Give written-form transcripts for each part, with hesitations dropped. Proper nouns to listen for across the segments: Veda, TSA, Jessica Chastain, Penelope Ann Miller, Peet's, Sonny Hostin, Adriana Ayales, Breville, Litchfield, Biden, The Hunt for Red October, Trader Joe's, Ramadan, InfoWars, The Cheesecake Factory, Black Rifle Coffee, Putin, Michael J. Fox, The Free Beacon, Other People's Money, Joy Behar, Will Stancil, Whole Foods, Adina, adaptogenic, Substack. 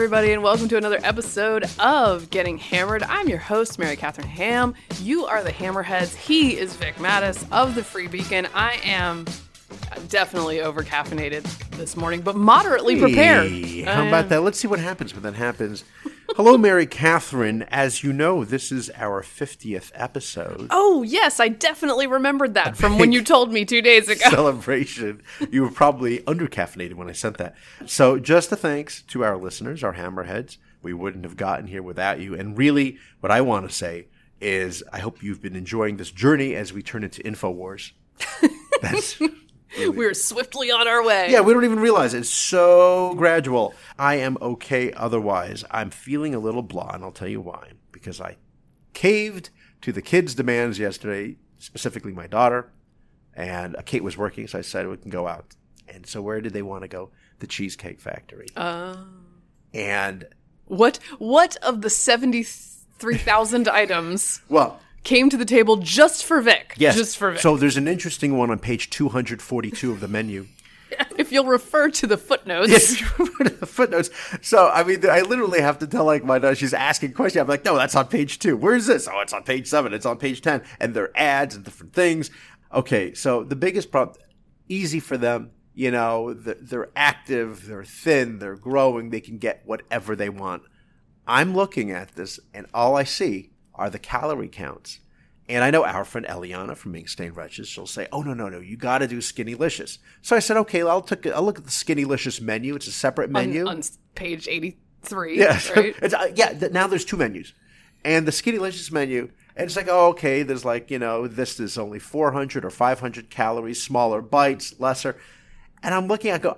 everybody, and welcome to another episode of Getting Hammered. I'm your host, Mary Catherine Ham. You are the Hammerheads. He is Vic Mattis of The Free Beacon. I am definitely over-caffeinated this morning, but moderately prepared. Hey, how about that? Let's see what happens when that happens. Hello, Mary Catherine. As you know, this is our 50th episode. Oh, yes. I definitely remembered that from when you told me 2 days ago. Celebration. You were probably under-caffeinated when I sent that. So just a thanks to our listeners, our hammerheads. We wouldn't have gotten here without you. And really, what I want to say is I hope you've been enjoying this journey as we turn into InfoWars. That's... Really. We're swiftly on our way. Yeah, we don't even realize it. It's so gradual. I am okay otherwise. I'm feeling a little blah, and I'll tell you why. Because I caved to the kids' demands yesterday, specifically my daughter. And Kate was working, so I said we can go out. And so where did they want to go? The Cheesecake Factory. And what of the 73,000 items? Well... came to the table just for Vic. Yes. Just for Vic. So there's an interesting one on page 242 of the menu. If you'll refer to the footnotes. Yes, if you refer to the footnotes. So, I mean, I literally have to tell, like, my daughter, she's asking questions. I'm like, no, that's on page 2. Where is this? Oh, it's on page 7. It's on page 10. And there are ads and different things. Okay, so the biggest problem, easy for them. You know, they're active, they're thin, they're growing. They can get whatever they want. I'm looking at this, and all I see are the calorie counts. And I know our friend Eliana from Ink Stained Wretched, she'll say, oh, no, you got to do Skinnylicious. So I said, okay, I'll look at the Skinnylicious menu. It's a separate menu. On page 83, yeah, right? Now there's two menus. And the Skinnylicious menu, and it's like, oh, okay, there's like, you know, this is only 400 or 500 calories, smaller bites, lesser. And I'm looking, I go,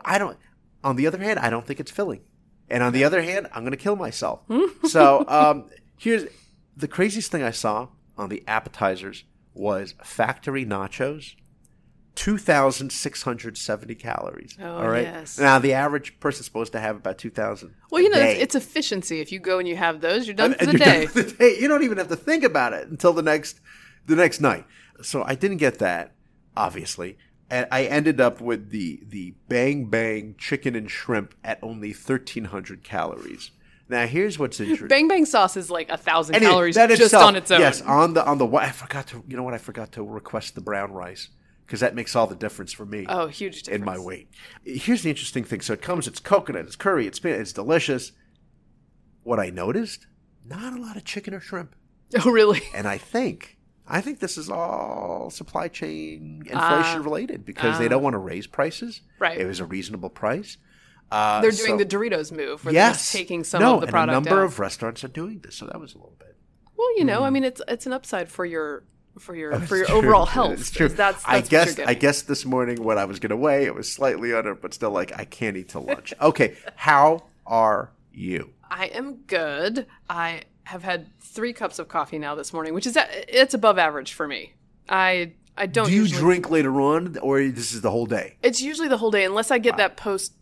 on the other hand, I don't think it's filling. And on the other hand, I'm going to kill myself. So here's... The craziest thing I saw on the appetizers was factory nachos, 2,670 calories. Oh, all right? Yes. Now, the average person's supposed to have about 2,000. Well, you know, it's efficiency. If you go and you have those, you're done for the day. You don't even have to think about it until the next night. So I didn't get that, obviously. And I ended up with the Bang Bang chicken and shrimp at only 1,300 calories. Now, here's what's interesting. Bang Bang sauce is like 1,000 calories just itself, on its own. Yes, on the I forgot to, you know what? I forgot to request the brown rice because that makes all the difference for me. Oh, huge difference. In my weight. Here's the interesting thing. So it comes, it's coconut, it's curry, it's peanut, it's delicious. What I noticed, not a lot of chicken or shrimp. Oh, really? And I think this is all supply chain inflation related because they don't want to raise prices. Right. It was a reasonable price. They're doing the Doritos move where they're just taking some of the product out. And a number of restaurants are doing this, so that was a little bit. Well, you know, I mean, it's an upside for your overall health. It's true. I guess this morning when I was going to weigh, it was slightly under, but still like I can't eat till lunch. Okay, how are you? I am good. I have had 3 cups of coffee now this morning, which is it's above average for me. I don't. Do you drink later on, or this is the whole day? It's usually the whole day, unless I get that post.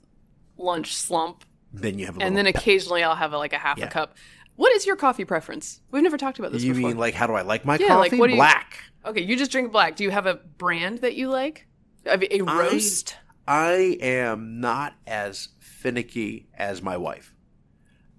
Lunch slump. Then you have a then occasionally I'll have a half a cup. What is your coffee preference? We've never talked about this before. You mean like how do I like my coffee? Like, black. Okay, you just drink black. Do you have a brand that you like? A roast? I am not as finicky as my wife.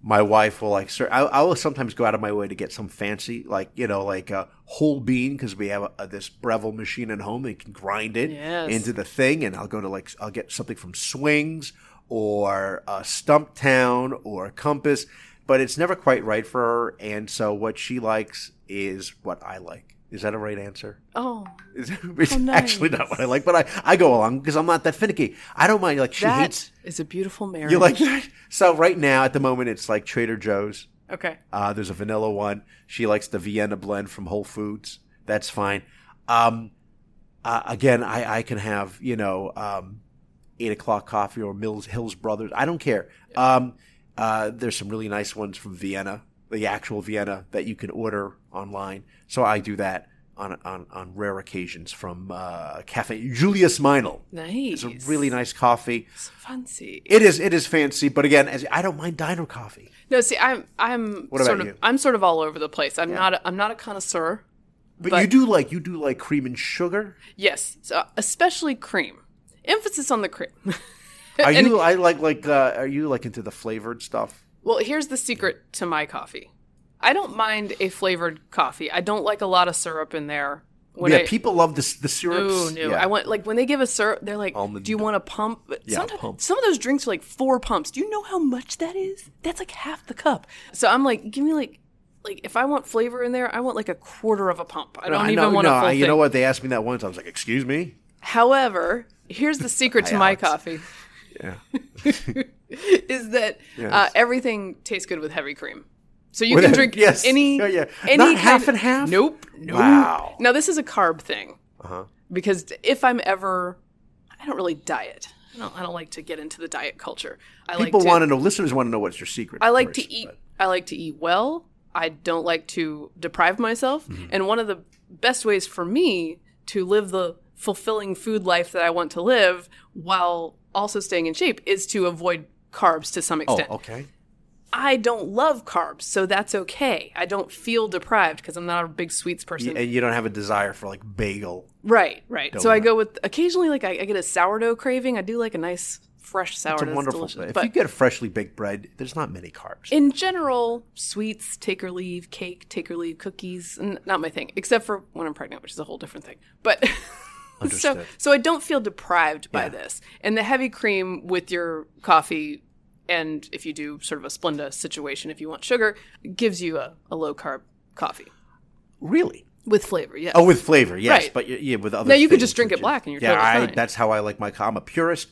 My wife will like, sir, I will sometimes go out of my way to get some fancy, like, you know, like a whole bean because we have this Breville machine at home. They can grind it into the thing. And I'll go to I'll get something from Swings or Stumptown or Compass, but it's never quite right for her. And so what she likes is what I like. Is that a right answer? Oh, it's nice. Actually not what I like, but I go along because I'm not that finicky. I don't mind. Like she hates. That is a beautiful marriage. You like that? So right now at the moment it's like Trader Joe's. Okay. There's a vanilla one. She likes the Vienna blend from Whole Foods. That's fine. Again, I can have, you know, 8 o'clock coffee or Hills Brothers. I don't care. There's some really nice ones from Vienna, the actual Vienna that you can order online. So I do that on rare occasions from Cafe Julius Meinl. Nice. It's a really nice coffee. It's fancy. It is fancy, but again, I don't mind diner coffee. No, see, I'm what sort about of you? I'm sort of all over the place. I'm not a connoisseur. But you do like cream and sugar? Yes, so especially cream. Emphasis on the cream. Are you into the flavored stuff? Well, here's the secret to my coffee. I don't mind a flavored coffee. I don't like a lot of syrup in there. When people love the syrups. No. Yeah. I want, like, when they give a syrup, they're like, almond. Do you want a pump? But yeah, pump. Some of those drinks are like 4 pumps. Do you know how much that is? That's like half the cup. So I'm like, give me like if I want flavor in there, I want like 1/4 of a pump. I don't even want a full thing. You know what? They asked me that once. I was like, excuse me? However, here's the secret to my coffee. Yeah. Is that everything tastes good with heavy cream. So you can drink any not half and half? Nope. Wow. Now, this is a carb thing. Uh-huh. Because if I'm ever – I don't really diet. I don't like to get into the diet culture. Listeners want to know what's your secret. I like to eat well. I don't like to deprive myself. Mm-hmm. And one of the best ways for me to live the fulfilling food life that I want to live while also staying in shape is to avoid carbs to some extent. Oh, okay. I don't love carbs, so that's okay. I don't feel deprived because I'm not a big sweets person. And you don't have a desire for like bagel. Right. Donut. So I go with occasionally like I get a sourdough craving. I do like a nice fresh sourdough. It's a wonderful thing. If you get a freshly baked bread, there's not many carbs. In general, sweets, take or leave, cake, take or leave, cookies, not my thing, except for when I'm pregnant, which is a whole different thing. But so I don't feel deprived by this. And the heavy cream with your coffee, and if you do sort of a Splenda situation, if you want sugar, it gives you a low-carb coffee. Really? With flavor, yes. Oh, with flavor, yes. Right. But with other things. Now, you could just drink it black and you're totally fine. That's how I like my coffee. I'm a purist.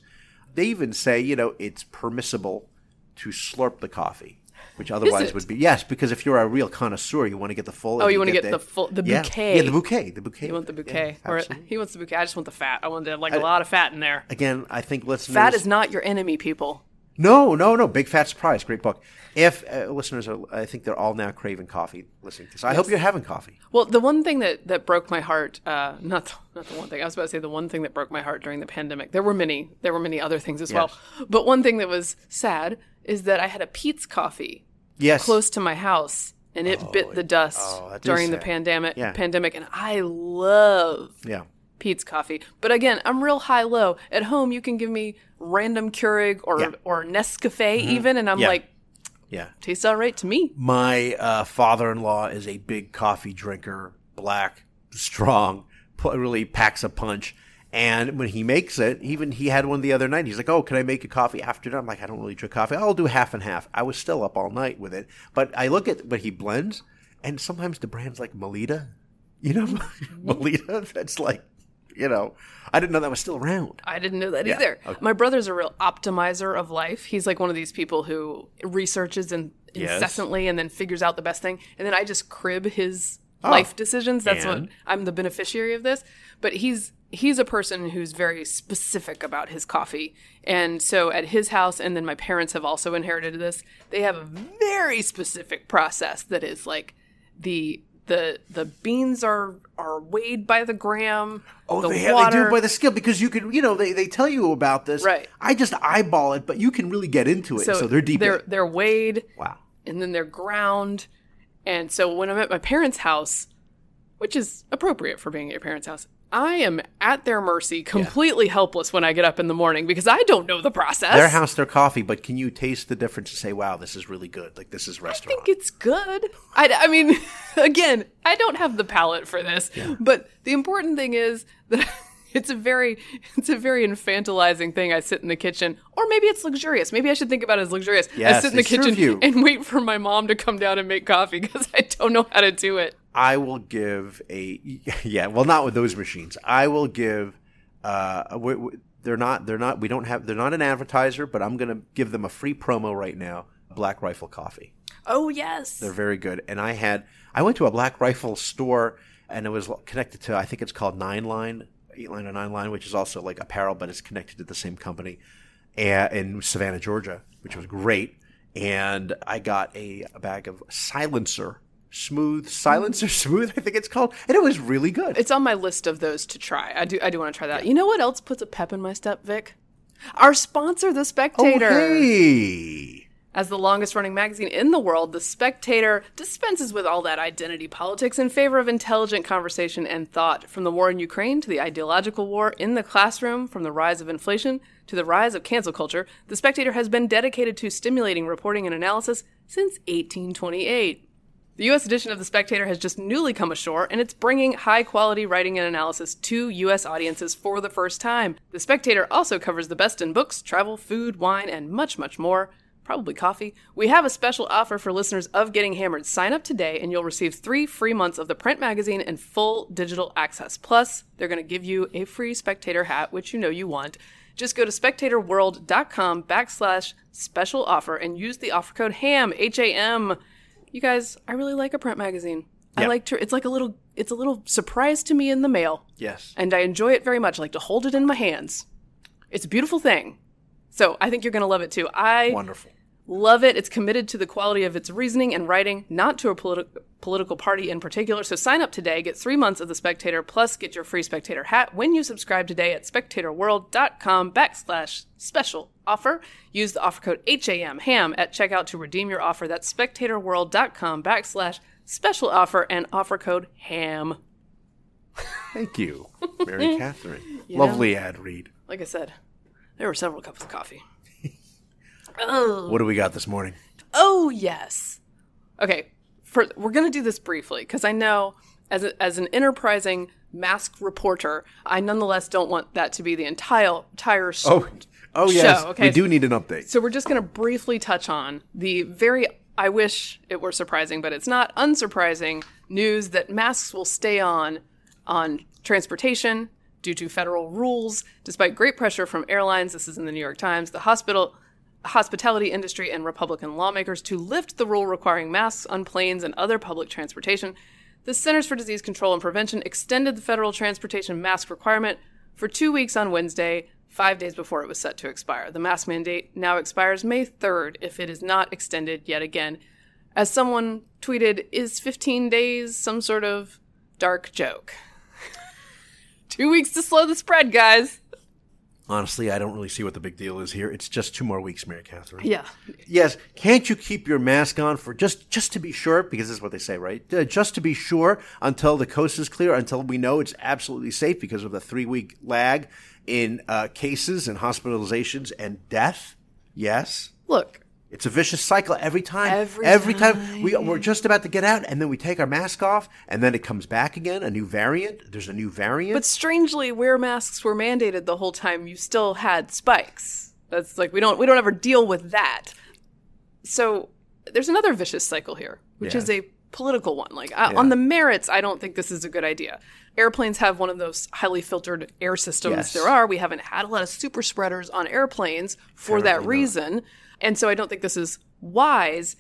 They even say, it's permissible to slurp the coffee, which otherwise would be... Yes, because if you're a real connoisseur, you want to get the full... Oh, you want to get the full... The bouquet. Yeah, the bouquet. You want the bouquet. Yeah, or he wants the bouquet. I just want the fat. I want to have a lot of fat in there. Again, I think listeners... Fat is not your enemy, people. No. Big Fat Surprise. Great book. If listeners are, I think they're all now craving coffee listening to this. I hope you're having coffee. Well, the one thing that broke my heart, not the one thing. I was about to say the one thing that broke my heart during the pandemic. There were many other things as well. But one thing that was sad is that I had a Peet's coffee close to my house, and it bit the dust during the pandemic. And I love Peet's coffee. But again, I'm real high-low. At home, you can give me random Keurig or Nescafe even, and I'm tastes all right to me. My father-in-law is a big coffee drinker, black, strong, really packs a punch. And when he makes it, even he had one the other night. He's like, can I make a coffee after that? I'm like, I don't really drink coffee. I'll do half and half. I was still up all night with it. But I look at what he blends, and sometimes the brands like Melita. You know, Melita, that's like... I didn't know that was still around. I didn't know that either. Okay. My brother's a real optimizer of life. He's like one of these people who researches incessantly and then figures out the best thing. And then I just crib his life decisions. That's what I'm the beneficiary of this. But he's a person who's very specific about his coffee. And so at his house, and then my parents have also inherited this, they have a very specific process that is like the beans are weighed by the gram. Oh, they do it by the scale because you can, they tell you about this. Right. I just eyeball it, but you can really get into it. So they're deep. They're weighed. Wow. And then they're ground. And so when I'm at my parents' house, which is appropriate for being at your parents' house, I am at their mercy, completely helpless when I get up in the morning because I don't know the process. Their house, their coffee, but can you taste the difference and say, wow, this is really good. Like, this is restaurant. I think it's good. I mean, again, I don't have the palate for this, but the important thing is that it's a very infantilizing thing. I sit in the kitchen, or maybe it's luxurious. Maybe I should think about it as luxurious. Yes, I sit in the kitchen and wait for my mom to come down and make coffee because I don't know how to do it. I will give not with those machines. I will give they're not an advertiser, but I'm going to give them a free promo right now. Black Rifle coffee. Oh, yes. They're very good. And I went to a Black Rifle store and it was connected to, I think it's called 8 Line or 9 Line, which is also like apparel, but it's connected to the same company in Savannah, Georgia, which was great. And I got a bag of Smooth Silencer, I think it's called. And it was really good. It's on my list of those to try. I do want to try that. You know what else puts a pep in my step, Vic? Our sponsor, The Spectator. Oh, hey. As the longest-running magazine in the world, The Spectator dispenses with all that identity politics in favor of intelligent conversation and thought, from the war in Ukraine to the ideological war in the classroom, from the rise of inflation to the rise of cancel culture. The Spectator has been dedicated to stimulating reporting and analysis since 1828. The U.S. edition of The Spectator has just newly come ashore, and it's bringing high-quality writing and analysis to U.S. audiences for the first time. The Spectator also covers the best in books, travel, food, wine, and much, much more. Probably coffee. We have a special offer for listeners of Getting Hammered. Sign up today and you'll receive 3 free months of the print magazine and full digital access. Plus, they're going to give you a free Spectator hat, which you know you want. Just go to spectatorworld.com/special offer and use the offer code HAM, H-A-M. You guys, I really like a print magazine. Yep. I like to, it's a little surprise to me in the mail. Yes. And I enjoy it very much. I like to hold it in my hands. It's a beautiful thing. So I think you're going to love it too. Wonderful. Love it. It's committed to the quality of its reasoning and writing, not to a political party in particular. So sign up today. Get 3 months of The Spectator, plus get your free Spectator hat when you subscribe today at spectatorworld.com/special offer. Use the offer code HAM at checkout to redeem your offer. That's spectatorworld.com/special offer and offer code HAM. Thank you, Mary Catherine. Lovely ad read. Like I said, there were several cups of coffee. Oh. What do we got this morning? Oh, yes. Okay, we're going to do this briefly because I know as an enterprising mask reporter, I nonetheless don't want that to be the entire show. Oh, yes. Show, okay? We do need an update. So we're just going to briefly touch on the very, I wish it were surprising, but it's not unsurprising news that masks will stay on transportation due to federal rules. Despite great pressure from airlines, this is in the New York Times, the hospitality industry and Republican lawmakers to lift the rule requiring masks on planes and other public transportation, the Centers for Disease Control and Prevention extended the federal transportation mask requirement for 2 weeks on Wednesday, 5 days before it was set to expire. The mask mandate now expires May 3rd if it is not extended yet again. As someone tweeted, is 15 days some sort of dark joke? 2 weeks to slow the spread, guys. Honestly, I don't really see what the big deal is here. It's just 2 more weeks, Mary Catherine. Yeah. Yes. Can't you keep your mask on for just to be sure? Because this is what they say, right? Just to be sure until the coast is clear, until we know it's absolutely safe because of the 3-week lag in cases and hospitalizations and death. Yes. Look. It's a vicious cycle every time. Every time. We're just about to get out, and then we take our mask off, and then it comes back again, a new variant. There's a new variant. But strangely, where masks were mandated the whole time, you still had spikes. That's like, we don't ever deal with that. So there's another vicious cycle here, which is a political one. Like, on the merits, I don't think this is a good idea. Airplanes have one of those highly filtered air systems there are. We haven't had a lot of super spreaders on airplanes for that reason. Not. And so I don't think this is wise.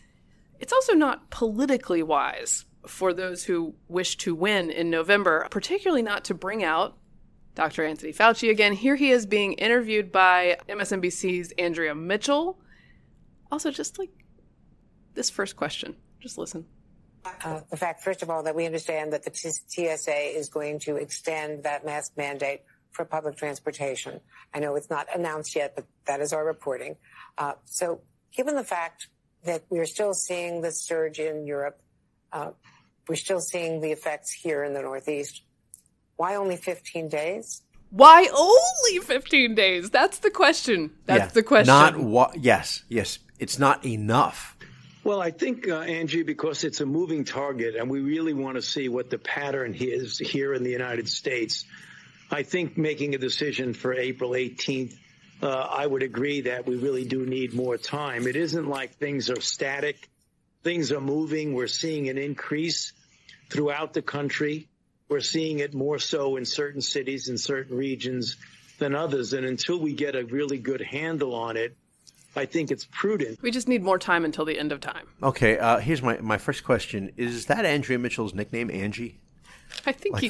It's also not politically wise for those who wish to win in November, particularly not to bring out Dr. Anthony Fauci again. Here he is being interviewed by MSNBC's Andrea Mitchell. Also, just like this first question, just listen. The fact, first of all, that we understand that the TSA is going to extend that mask mandate for public transportation. I know it's not announced yet, but that is our reporting. So given the fact that we're still seeing the surge in Europe, we're still seeing the effects here in the Northeast, why only 15 days? Why only 15 days? That's the question. Yes. It's not enough. Well, I think, Angie, because it's a moving target and we really want to see what the pattern is here in the United States, I think making a decision for April 18th, I would agree that we really do need more time. It isn't like things are static. Things are moving. We're seeing an increase throughout the country. We're seeing it more so in certain cities and certain regions than others. And until we get a really good handle on it, I think it's prudent. We just need more time until the end of time. Okay, here's my first question. Is that Andrea Mitchell's nickname, Angie? I think he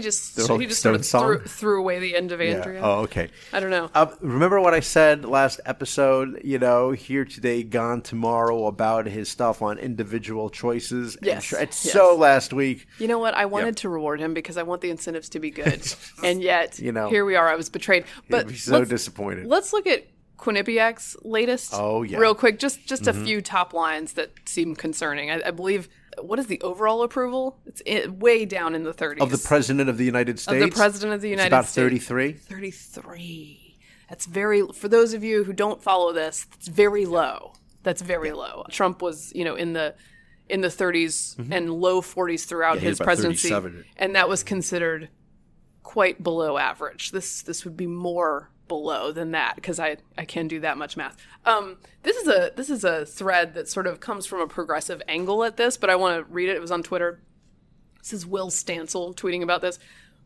just sort of threw away the end of Andrea. Yeah. Oh, okay. I don't know. Remember what I said last episode, here today, gone tomorrow, about his stuff on individual choices? Yes. So last week. You know what? I wanted to reward him because I want the incentives to be good. And yet, here we are. I was betrayed. But he'd be so disappointed. Let's look at Quinnipiac's latest? Oh, yeah. Real quick, just mm-hmm. a few top lines that seem concerning. I believe, what is the overall approval? It's way down in the 30s. Of the President of the United States? Of the President of the United States. It's about 33? 33. That's very, for those of you who don't follow this, it's very low. That's very low. Trump was, in the 30s mm-hmm. and low 40s throughout his presidency. 37. And that was considered quite below average. This would be more below than that, because I can do that much math. This is a thread that sort of comes from a progressive angle at this, but I want to read it. It was on Twitter. This is Will Stancil tweeting about this.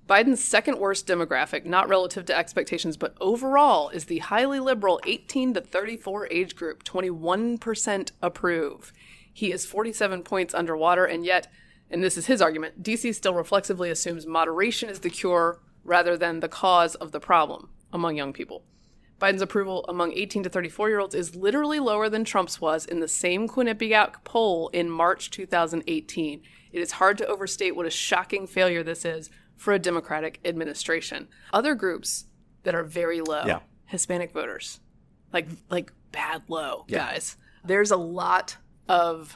Biden's second worst demographic, not relative to expectations, but overall, is the highly liberal 18 to 34 age group. 21% approve. He is 47 points underwater, and yet, and this is his argument, DC still reflexively assumes moderation is the cure rather than the cause of the problem among young people. Biden's approval among 18 to 34-year-olds is literally lower than Trump's was in the same Quinnipiac poll in March 2018. It is hard to overstate what a shocking failure this is for a Democratic administration. Other groups that are very low, Hispanic voters, like bad low, guys. There's a lot of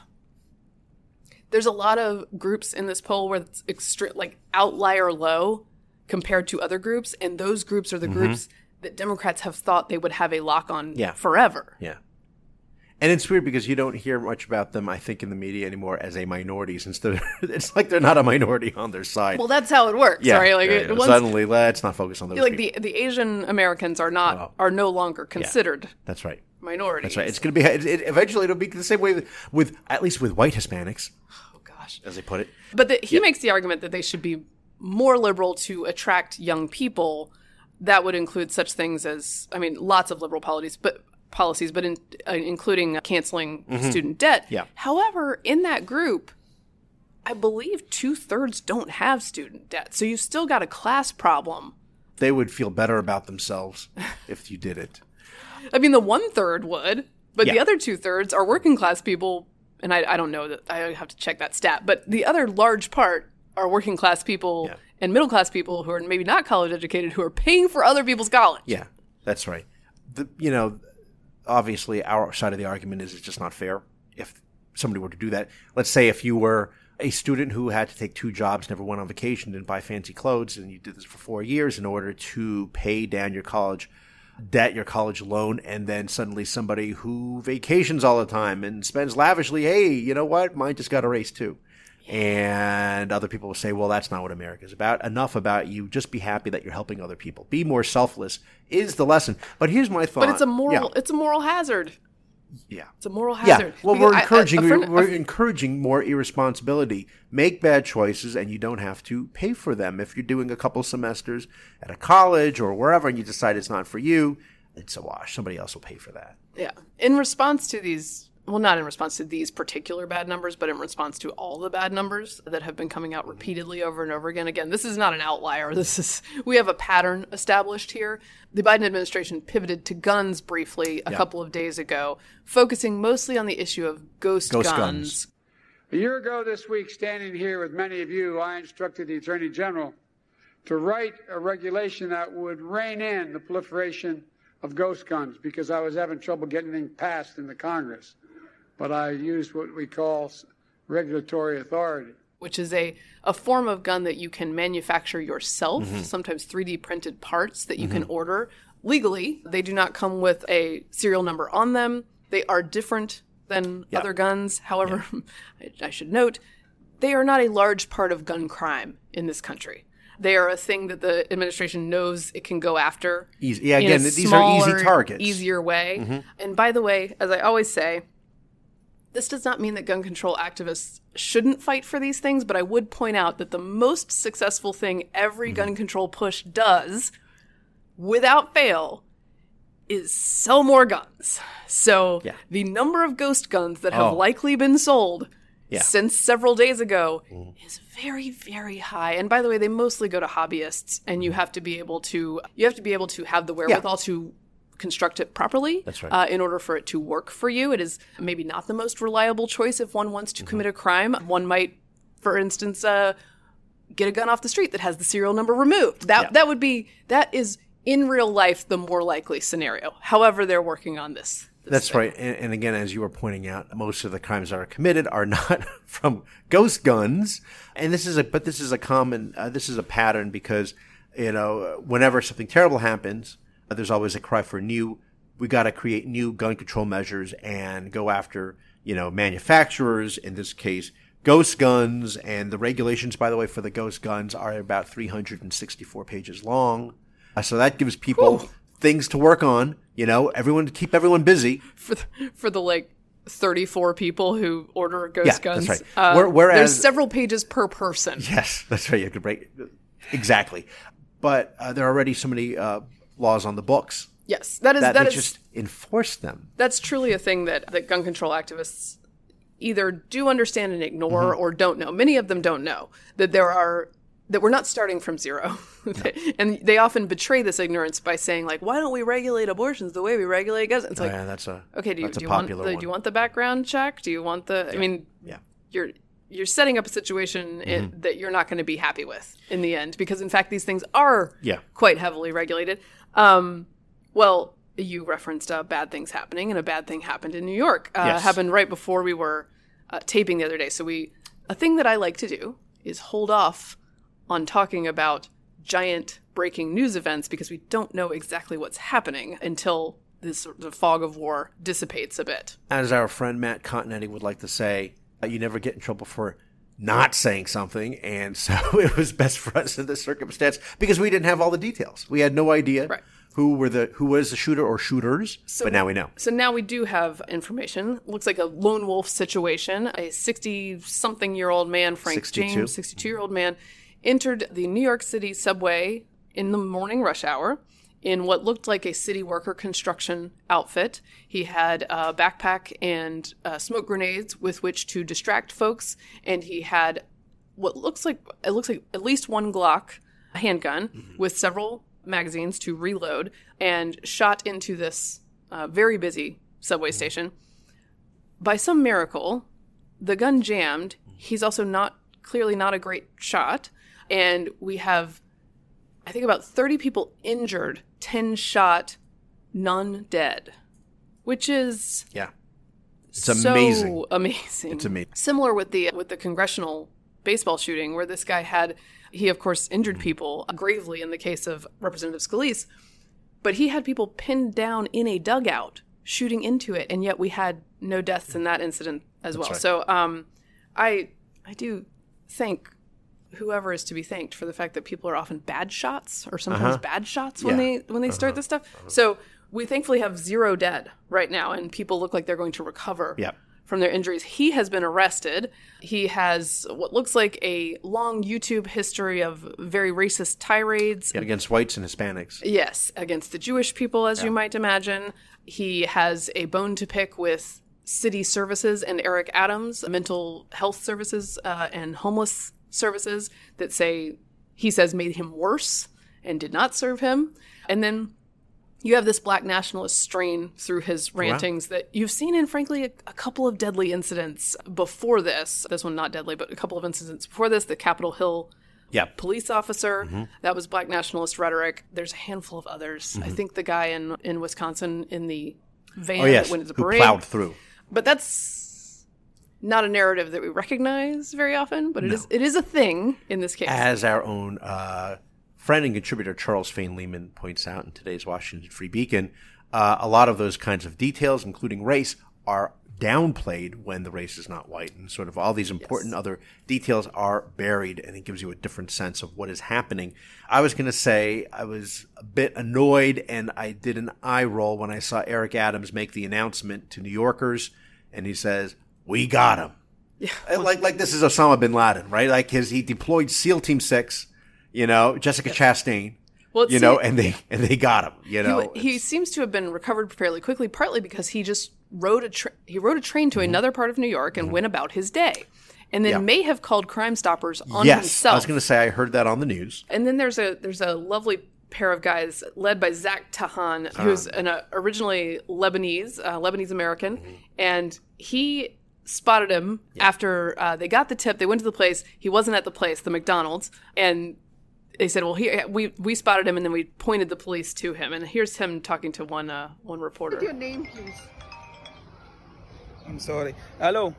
groups in this poll where it's extreme, like outlier low compared to other groups, and those groups are the mm-hmm. groups that Democrats have thought they would have a lock on forever. Yeah. And it's weird because you don't hear much about them, I think, in the media anymore as a minority, since it's like they're not a minority on their side. Well, that's how it works, right? Like suddenly, let's not focus on those. Like people. The Asian Americans are no longer considered. Yeah. That's right. Minorities. That's right. It's going to be eventually. It'll be the same way with at least with white Hispanics. Oh gosh, as they put it. But he makes the argument that they should be more liberal to attract young people. That would include such things as, lots of liberal policies, including canceling mm-hmm. student debt. Yeah. However, in that group, I believe 2/3 don't have student debt. So you still got a class problem. They would feel better about themselves if you did it. The 1/3 would, but the other 2/3 are working class people. And I don't know that I have to check that stat, but the other large part are working class people and middle class people who are maybe not college educated, who are paying for other people's college. Yeah, that's right. Obviously, our side of the argument is it's just not fair if somebody were to do that. Let's say if you were a student who had to take two jobs, never went on vacation, didn't buy fancy clothes, and you did this for 4 years in order to pay down your college debt, your college loan, and then suddenly somebody who vacations all the time and spends lavishly, hey, you know what? Mine just got erased too. And other people will say, well, that's not what America is about. Enough about you. Just be happy that you're helping other people. Be more selfless is the lesson. But here's my thought. But it's a moral hazard. Yeah. It's a moral hazard. Yeah. Well, we're encouraging more irresponsibility. Make bad choices, and you don't have to pay for them. If you're doing a couple semesters at a college or wherever and you decide it's not for you, it's a wash. Somebody else will pay for that. Yeah. In response to these... Well, not in response to these particular bad numbers, but in response to all the bad numbers that have been coming out repeatedly over and over again. Again, this is not an outlier. We have a pattern established here. The Biden administration pivoted to guns briefly a couple of days ago, focusing mostly on the issue of ghost guns. A year ago this week, standing here with many of you, I instructed the Attorney General to write a regulation that would rein in the proliferation of ghost guns, because I was having trouble getting anything passed in the Congress. But I use what we call regulatory authority. Which is a form of gun that you can manufacture yourself, mm-hmm. sometimes 3D printed parts that you mm-hmm. can order legally. They do not come with a serial number on them. They are different than other guns. However, I should note, they are not a large part of gun crime in this country. They are a thing that the administration knows it can go after. Easy. Yeah, again, these are easy targets. Easier way. Mm-hmm. And by the way, as I always say, this does not mean that gun control activists shouldn't fight for these things, but I would point out that the most successful thing every mm-hmm. gun control push does, without fail, is sell more guns. So the number of ghost guns that have likely been sold since several days ago is very, very high. And by the way, they mostly go to hobbyists, and you have to be able to have the wherewithal to construct it properly. That's right. In order for it to work for you. It is maybe not the most reliable choice if one wants to mm-hmm. commit a crime. One might, for instance, get a gun off the street that has the serial number removed. That would be, that is in real life, the more likely scenario. However, they're working on this. That's thing. Right. And again, as you were pointing out, most of the crimes that are committed are not from ghost guns. And this is a common, this is a pattern because, you know, whenever something terrible happens, there's always a cry for we got to create new gun control measures and go after, you know, manufacturers, in this case, ghost guns. And the regulations, by the way, for the ghost guns are about 364 pages long. So that gives people things to work on, you know, keep everyone busy. For the like 34 people who order ghost guns. That's right. Whereas, there's several pages per person. Yes, that's right. You could break. Exactly. But there are already so many laws on the books. Yes, that is just enforce them. That's truly a thing that gun control activists either do understand and ignore or don't know. Many of them don't know that we're not starting from zero. No. And they often betray this ignorance by saying, like, why don't we regulate abortions the way we regulate guns? It's do you want the background check? Do you want the you're setting up a situation that you're not going to be happy with in the end, because in fact these things are quite heavily regulated. Well, you referenced bad things happening, and a bad thing happened in New York. Happened right before we were taping the other day. So a thing that I like to do is hold off on talking about giant breaking news events, because we don't know exactly what's happening until the fog of war dissipates a bit. As our friend Matt Continetti would like to say, you never get in trouble for not saying something, and so it was best for us in this circumstance because we didn't have all the details. We had no idea. Right. Who was the shooter or shooters, but now we know. So now we do have information. Looks like a lone wolf situation. A 60-something-year-old man, Frank 62. James, 62-year-old man, entered the New York City subway in the morning rush hour in what looked like a city worker construction outfit. He had a backpack and smoke grenades with which to distract folks, and he had what looks like at least one Glock handgun with several magazines to reload, and shot into this very busy subway station. By some miracle, the gun jammed. He's also clearly not a great shot. And we have, I think, about 30 people injured, 10 shot, none dead, which is amazing. It's amazing. Similar with the congressional baseball shooting, where this guy he, of course, injured people gravely in the case of Representative Scalise, but he had people pinned down in a dugout shooting into it, and yet we had no deaths in that incident as well. Right. So I do thank whoever is to be thanked for the fact that people are often bad shots, or sometimes bad shots when they start this stuff. So we thankfully have zero dead right now, and people look like they're going to recover. Yep. From their injuries. He has been arrested. He has what looks like a long YouTube history of very racist tirades. Yeah, against whites and Hispanics. Yes, against the Jewish people, as you might imagine. He has a bone to pick with city services and Eric Adams, mental health services and homeless services that he says made him worse and did not serve him. And then you have this black nationalist strain through his rantings that you've seen in, frankly, a couple of deadly incidents before this. This one not deadly, but a couple of incidents before this. The Capitol Hill police officer, that was black nationalist rhetoric. There's a handful of others. I think the guy in Wisconsin in the van that went to the parade. Who plowed through. But that's not a narrative that we recognize very often, but it is a thing in this case. As our own... friend and contributor Charles Fain Lehman points out in today's Washington Free Beacon, a lot of those kinds of details, including race, are downplayed when the race is not white. And sort of all these important other details are buried, and it gives you a different sense of what is happening. I was going to say I was a bit annoyed, and I did an eye roll when I saw Eric Adams make the announcement to New Yorkers, and he says, "We got him." Yeah. Like this is Osama bin Laden, right? Like he deployed SEAL Team 6. You know, Jessica Chastain, and they got him, you know. He seems to have been recovered fairly quickly, partly because he just rode a train to another part of New York and went about his day. And then may have called Crime Stoppers on himself. I was going to say I heard that on the news. And then there's a lovely pair of guys led by Zak Tahan, who's an originally Lebanese-American, and he... spotted him after they got the tip. They went to the place. He wasn't at the place, the McDonald's, and they said, well, here we spotted him, and then we pointed the police to him. And here's him talking to one reporter. What's your name, please? I'm sorry. Hello.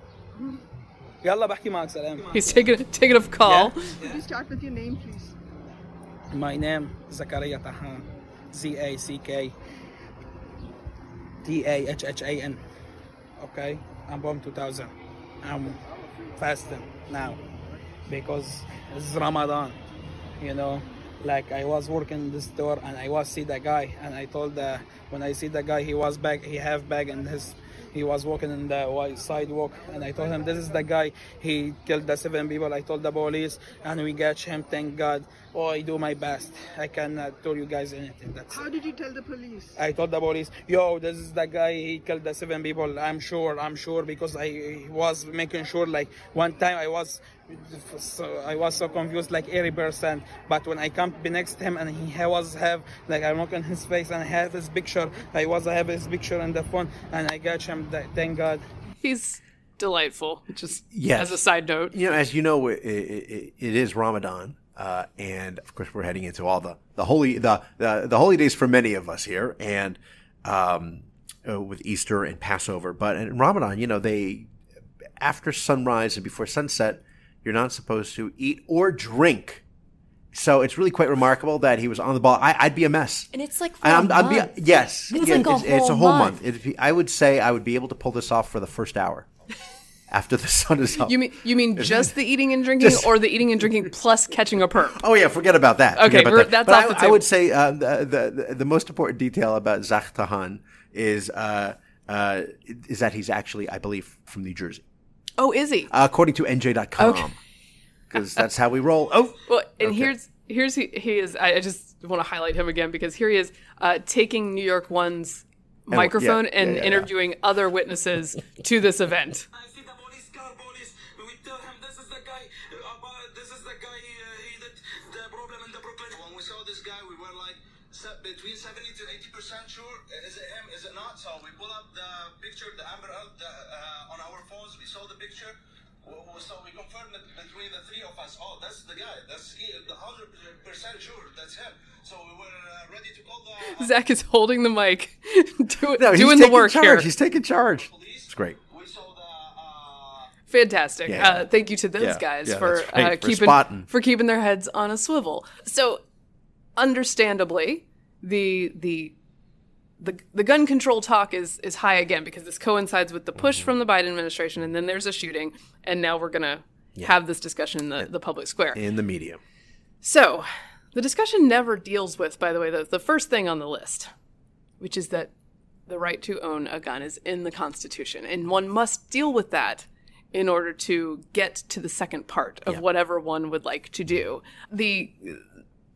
Yalla, بحكي معك سلام. He's taking a call. Yeah. Yeah. Could you start with your name, please? My name is Zakaria Tahan. ZACKTAHHAN. Okay, I'm born 2000. I'm fasting now because it's Ramadan. You know, like I was working in the store and I was see the guy, and I told when I see the guy, he was back, he have bag and he was walking in the sidewalk, and I told him this is the guy, he killed the 7 people. I told the police and we catch him, thank God. Oh, I do my best, I cannot tell you guys anything. That's how it. Did you tell the police? I told the police, yo, this is the guy, he killed the 7 people. I'm sure because I was making sure, like one time I was so confused, like 80%. But when I come next to him and he was have, like I look in his face and have his picture. I have his picture on the phone and I got him. Thank God. He's delightful. Just as a side note, it is Ramadan, and of course we're heading into all the holy days for many of us here, and with Easter and Passover. But in Ramadan, they after sunrise and before sunset, you're not supposed to eat or drink. So it's really quite remarkable that he was on the ball. I'd be a mess. And it's like a month. Yes. It's a whole month. I would say I would be able to pull this off for the first hour after the sun is up. You mean just the eating and drinking or the eating and drinking plus catching a perp? Oh, yeah. Forget about that. Okay. That's off the table. I would say the most important detail about Zach Tahan is that he's actually, I believe, from New Jersey. Oh, is he? According to NJ.com, because that's how we roll. Oh, well, and okay. Here's he is. I just want to highlight him again because here he is taking New York One's microphone and interviewing other witnesses to this event. I see the police car, We tell him this is the guy. This is the guy. He did the problem in the Brooklyn. When we saw this guy, we were like between 70% to 80% sure. Is it him? Is it not? So we pull up the picture, the Amber Alert on our phones. We saw the picture. So we confirmed it between the three of us. Oh, that's the guy. That's 100% sure. That's him. So we were ready to call the... Zach is holding the mic, doing the work here. He's taking charge. It's great. We saw the... Fantastic. Yeah. Thank you to those guys for keeping their heads on a swivel. So, understandably, the gun control talk is high again because this coincides with the push from the Biden administration, and then there's a shooting, and now we're going to have this discussion in the public square. In the media. So the discussion never deals with, by the way, the first thing on the list, which is that the right to own a gun is in the Constitution, and one must deal with that in order to get to the second part of whatever one would like to do. The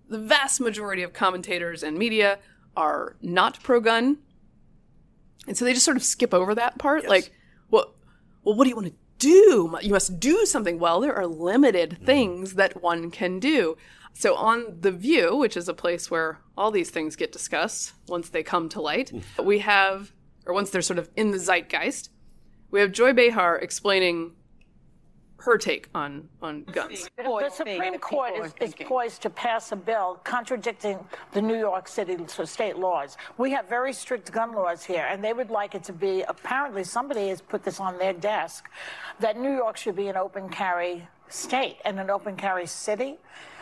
vast majority of commentators and media are not pro-gun, and so they just sort of skip over that part. Yes. Like, well, what do you want to do? You must do something. Well, there are limited things that one can do. So on The View, which is a place where all these things get discussed once they come to light, we have, or once they're sort of in the zeitgeist, we have Joy Behar explaining her take on guns. The Supreme Court is poised to pass a bill contradicting the New York City state laws. We have very strict gun laws here, and they would like it to be, apparently somebody has put this on their desk, that New York should be an open carry state and an open carry city.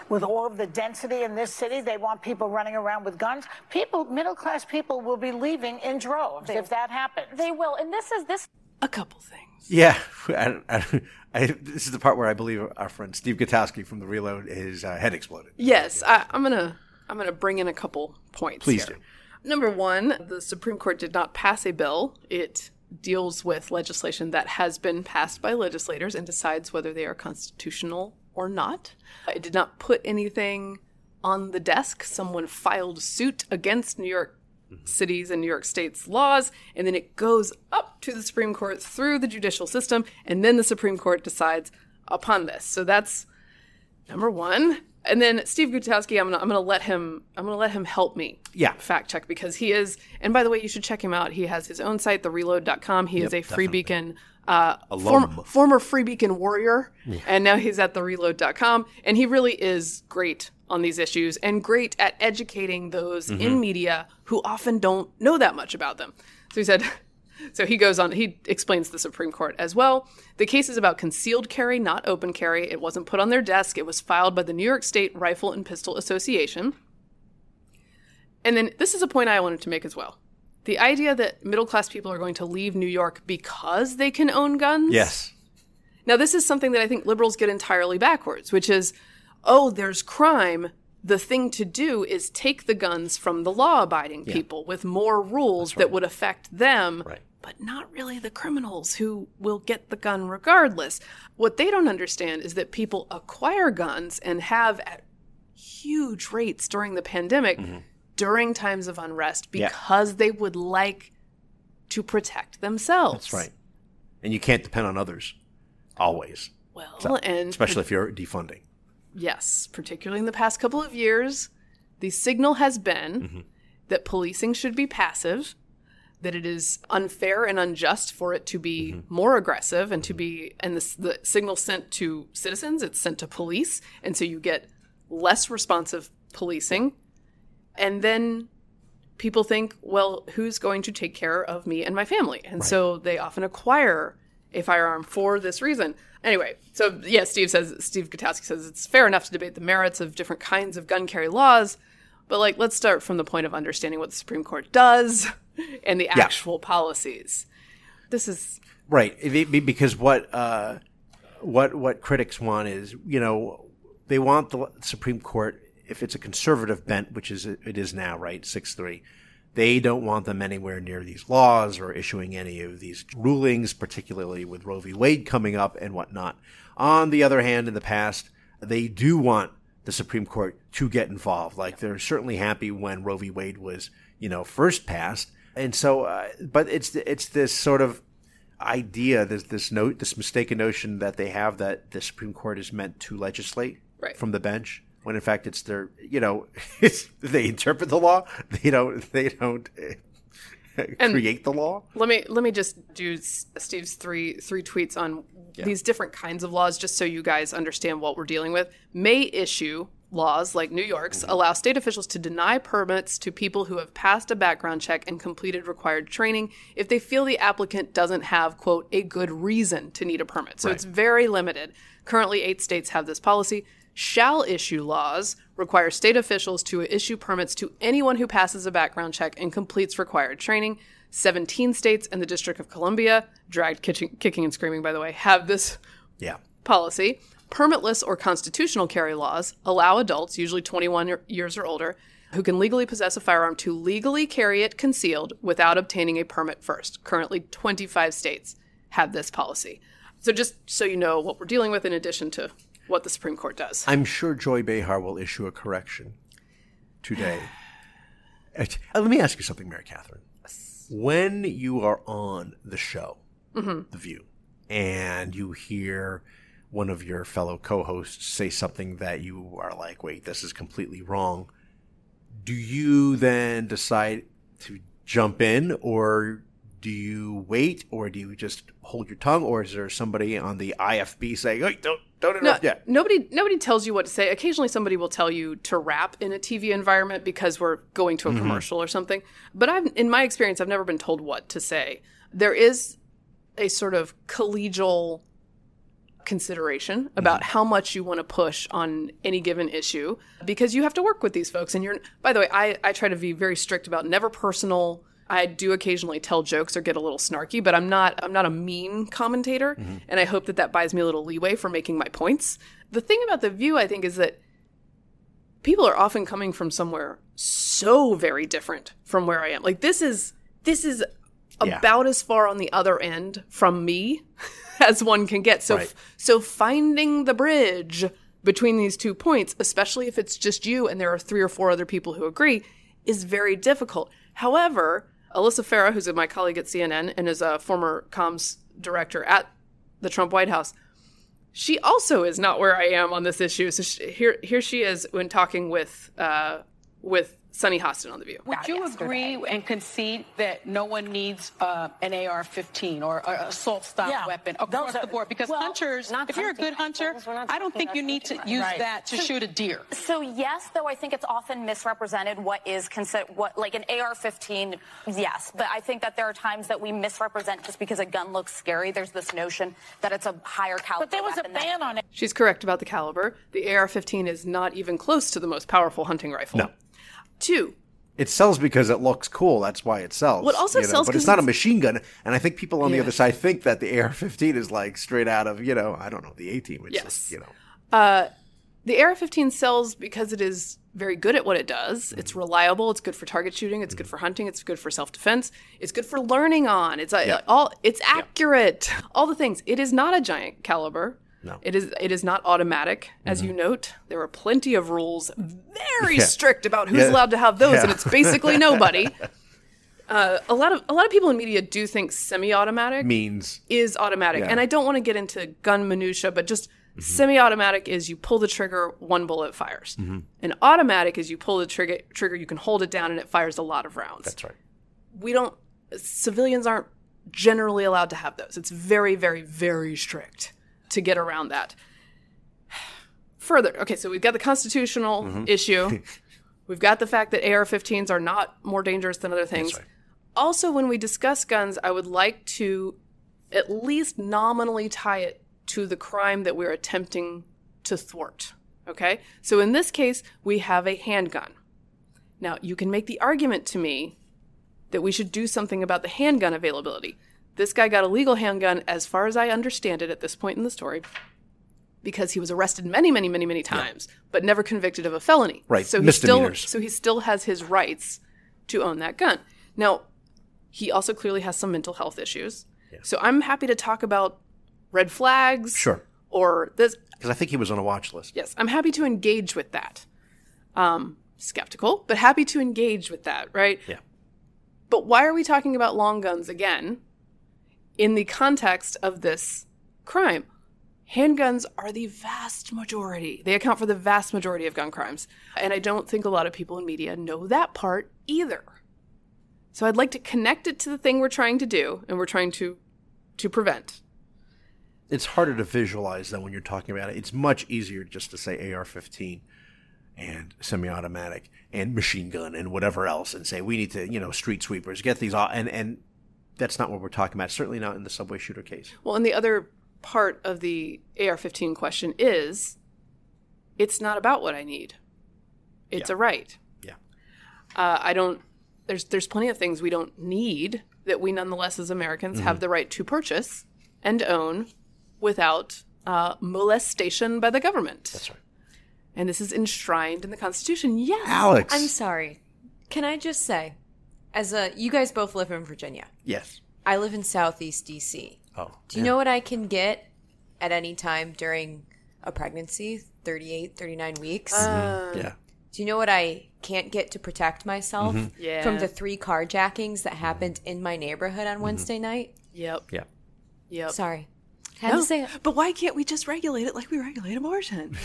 With all of the density in this city, they want people running around with guns. People, middle-class people, will be leaving in droves if that happens. They will, and this is this... A couple things. Yeah. This is the part where I believe our friend Steve Gutowski from The Reload, his head exploded. Yes. I'm gonna bring in a couple points. Please here. Do. Number one, the Supreme Court did not pass a bill. It deals with legislation that has been passed by legislators and decides whether they are constitutional or not. It did not put anything on the desk. Someone filed suit against New York cities and New York State's laws, and then it goes up to the Supreme Court through the judicial system, and then the Supreme Court decides upon this. So that's number one. And then Steve Gutowski, I'm gonna let him help me. Yeah. Fact check, because he is. And by the way, you should check him out. He has his own site, thereload.com. He is a Free Beacon, former Free Beacon warrior, and now he's at thereload.com. And he really is great on these issues and great at educating those in media who often don't know that much about them. So he said. So he goes on, he explains the Supreme Court as well. The case is about concealed carry, not open carry. It wasn't put on their desk. It was filed by the New York State Rifle and Pistol Association. And then this is a point I wanted to make as well. The idea that middle-class people are going to leave New York because they can own guns. Yes. Now, this is something that I think liberals get entirely backwards, which is, oh, there's crime. The thing to do is take the guns from the law-abiding people with more rules that would affect them. Right. But not really the criminals who will get the gun regardless. What they don't understand is that people acquire guns and have at huge rates during the pandemic, during times of unrest, because they would like to protect themselves. That's right. And you can't depend on others always. Well, so, and especially if you're defunding. Yes, particularly in the past couple of years, the signal has been that policing should be passive, that it is unfair and unjust for it to be more aggressive and to be, and the signal sent to citizens, it's sent to police. And so you get less responsive policing. And then people think, well, who's going to take care of me and my family? And so they often acquire a firearm for this reason. Anyway, so yeah, Steve Gutowski says it's fair enough to debate the merits of different kinds of gun carry laws, but like, let's start from the point of understanding what the Supreme Court does and the actual policies. This is because what critics want is, you know, they want the Supreme Court, if it's a conservative bent, which is it is now, right, 6-3, they don't want them anywhere near these laws or issuing any of these rulings, particularly with Roe v. Wade coming up and whatnot. On the other hand, in the past, they do want the Supreme Court to get involved. Like, they're certainly happy when Roe v. Wade was, you know, first passed. And so, but it's this sort of idea, this mistaken notion that they have that the Supreme Court is meant to legislate from the bench. When in fact it's their, you know, they interpret the law. They don't create the law. Let me just do Steve's three tweets on these different kinds of laws, just so you guys understand what we're dealing with. May issue laws like New York's allow state officials to deny permits to people who have passed a background check and completed required training if they feel the applicant doesn't have, quote, a good reason to need a permit. So it's very limited. Currently, 8 states have this policy. Shall issue laws require state officials to issue permits to anyone who passes a background check and completes required training. 17 states and the District of Columbia, dragged kicking and screaming, by the way, have this policy. Permitless or constitutional carry laws allow adults, usually 21 years or older, who can legally possess a firearm to legally carry it concealed without obtaining a permit first. Currently, 25 states have this policy. So just so you know what we're dealing with in addition to what the Supreme Court does. I'm sure Joy Behar will issue a correction today. Let me ask you something, Mary Catherine. Yes. When you are on the show, The View, and you hear one of your fellow co-hosts say something that you are like, wait, this is completely wrong, do you then decide to jump in, or do you wait, or do you just hold your tongue, or is there somebody on the IFB saying, hey, don't interrupt yet? Nobody tells you what to say. Occasionally somebody will tell you to rap in a TV environment because we're going to a commercial or something. But in my experience, I've never been told what to say. There is a sort of collegial consideration about how much you want to push on any given issue, because you have to work with these folks. And by the way, I try to be very strict about never personal. I do occasionally tell jokes or get a little snarky, but I'm not a mean commentator, and I hope that buys me a little leeway for making my points. The thing about The View, I think, is that people are often coming from somewhere so very different from where I am. Like, this is about as far on the other end from me as one can get. So so finding the bridge between these two points, especially if it's just you and there are 3 or 4 other people who agree, is very difficult. However, Alyssa Farah, who's my colleague at CNN and is a former comms director at the Trump White House, she also is not where I am on this issue. So she, here she is when talking with Sonny Hostin on The View. Would you agree and concede that no one needs an AR-15 or an assault-style weapon across the board? Because hunters, if you're a good hunter, I don't think you need to use that to shoot a deer. So yes, though I think it's often misrepresented what is considered, like an AR-15, yes. But I think that there are times that we misrepresent just because a gun looks scary. There's this notion that it's a higher caliber. But there was a ban on it. She's correct about the caliber. The AR-15 is not even close to the most powerful hunting rifle. No. Two. It sells because it looks cool. That's why it sells. What also sells, but it's not a machine gun. And I think people on the other side think that the AR-15 is like straight out of I don't know, the A-team. Yes. Just, the AR-15 sells because it is very good at what it does. Mm-hmm. It's reliable. It's good for target shooting. It's good for hunting. It's good for self-defense. It's good for learning on. It's all. It's accurate. Yeah. All the things. It is not a giant caliber. No. It is not automatic, as you note. There are plenty of rules, very strict about who's allowed to have those, and it's basically nobody. A lot of people in media do think semi-automatic means is automatic, and I don't want to get into gun minutia, but just semi-automatic is you pull the trigger, one bullet fires. Mm-hmm. An automatic is you pull the trigger, you can hold it down, and it fires a lot of rounds. That's right. Civilians aren't generally allowed to have those. It's very, very, very strict to get around that. Further, okay, so we've got the constitutional issue. We've got the fact that AR-15s are not more dangerous than other things. Right. Also, when we discuss guns, I would like to at least nominally tie it to the crime that we're attempting to thwart, okay? So in this case, we have a handgun. Now, you can make the argument to me that we should do something about the handgun availability. This guy got a legal handgun, as far as I understand it at this point in the story, because he was arrested many, many, many, many times, but never convicted of a felony. Right, so he still has his rights to own that gun. Now, he also clearly has some mental health issues. Yeah. So I'm happy to talk about red flags. Sure. Or this. Because I think he was on a watch list. Yes, I'm happy to engage with that. Skeptical, but happy to engage with that, right? Yeah. But why are we talking about long guns again? In the context of this crime, handguns are the vast majority. They account for the vast majority of gun crimes. And I don't think a lot of people in media know that part either. So I'd like to connect it to the thing we're trying to do and we're trying to prevent. It's harder to visualize, though, when you're talking about it. It's much easier just to say AR-15 and semi-automatic and machine gun and whatever else and say we need to, street sweepers, get these all and that's not what we're talking about, certainly not in the subway shooter case. Well, and the other part of the AR-15 question is it's not about what I need. It's a right. Yeah. There's plenty of things we don't need that we nonetheless as Americans have the right to purchase and own without molestation by the government. That's right. And this is enshrined in the Constitution. Yes. Alex. I'm sorry. Can I just say, you guys both live in Virginia. Yes. I live in Southeast D.C. Oh. Do you know what I can get at any time during a pregnancy? 38, 39 weeks. Mm-hmm. Yeah. Do you know what I can't get to protect myself from the 3 carjackings that happened in my neighborhood on Wednesday night? Yep. Sorry. I had to say it. But why can't we just regulate it like we regulate abortion?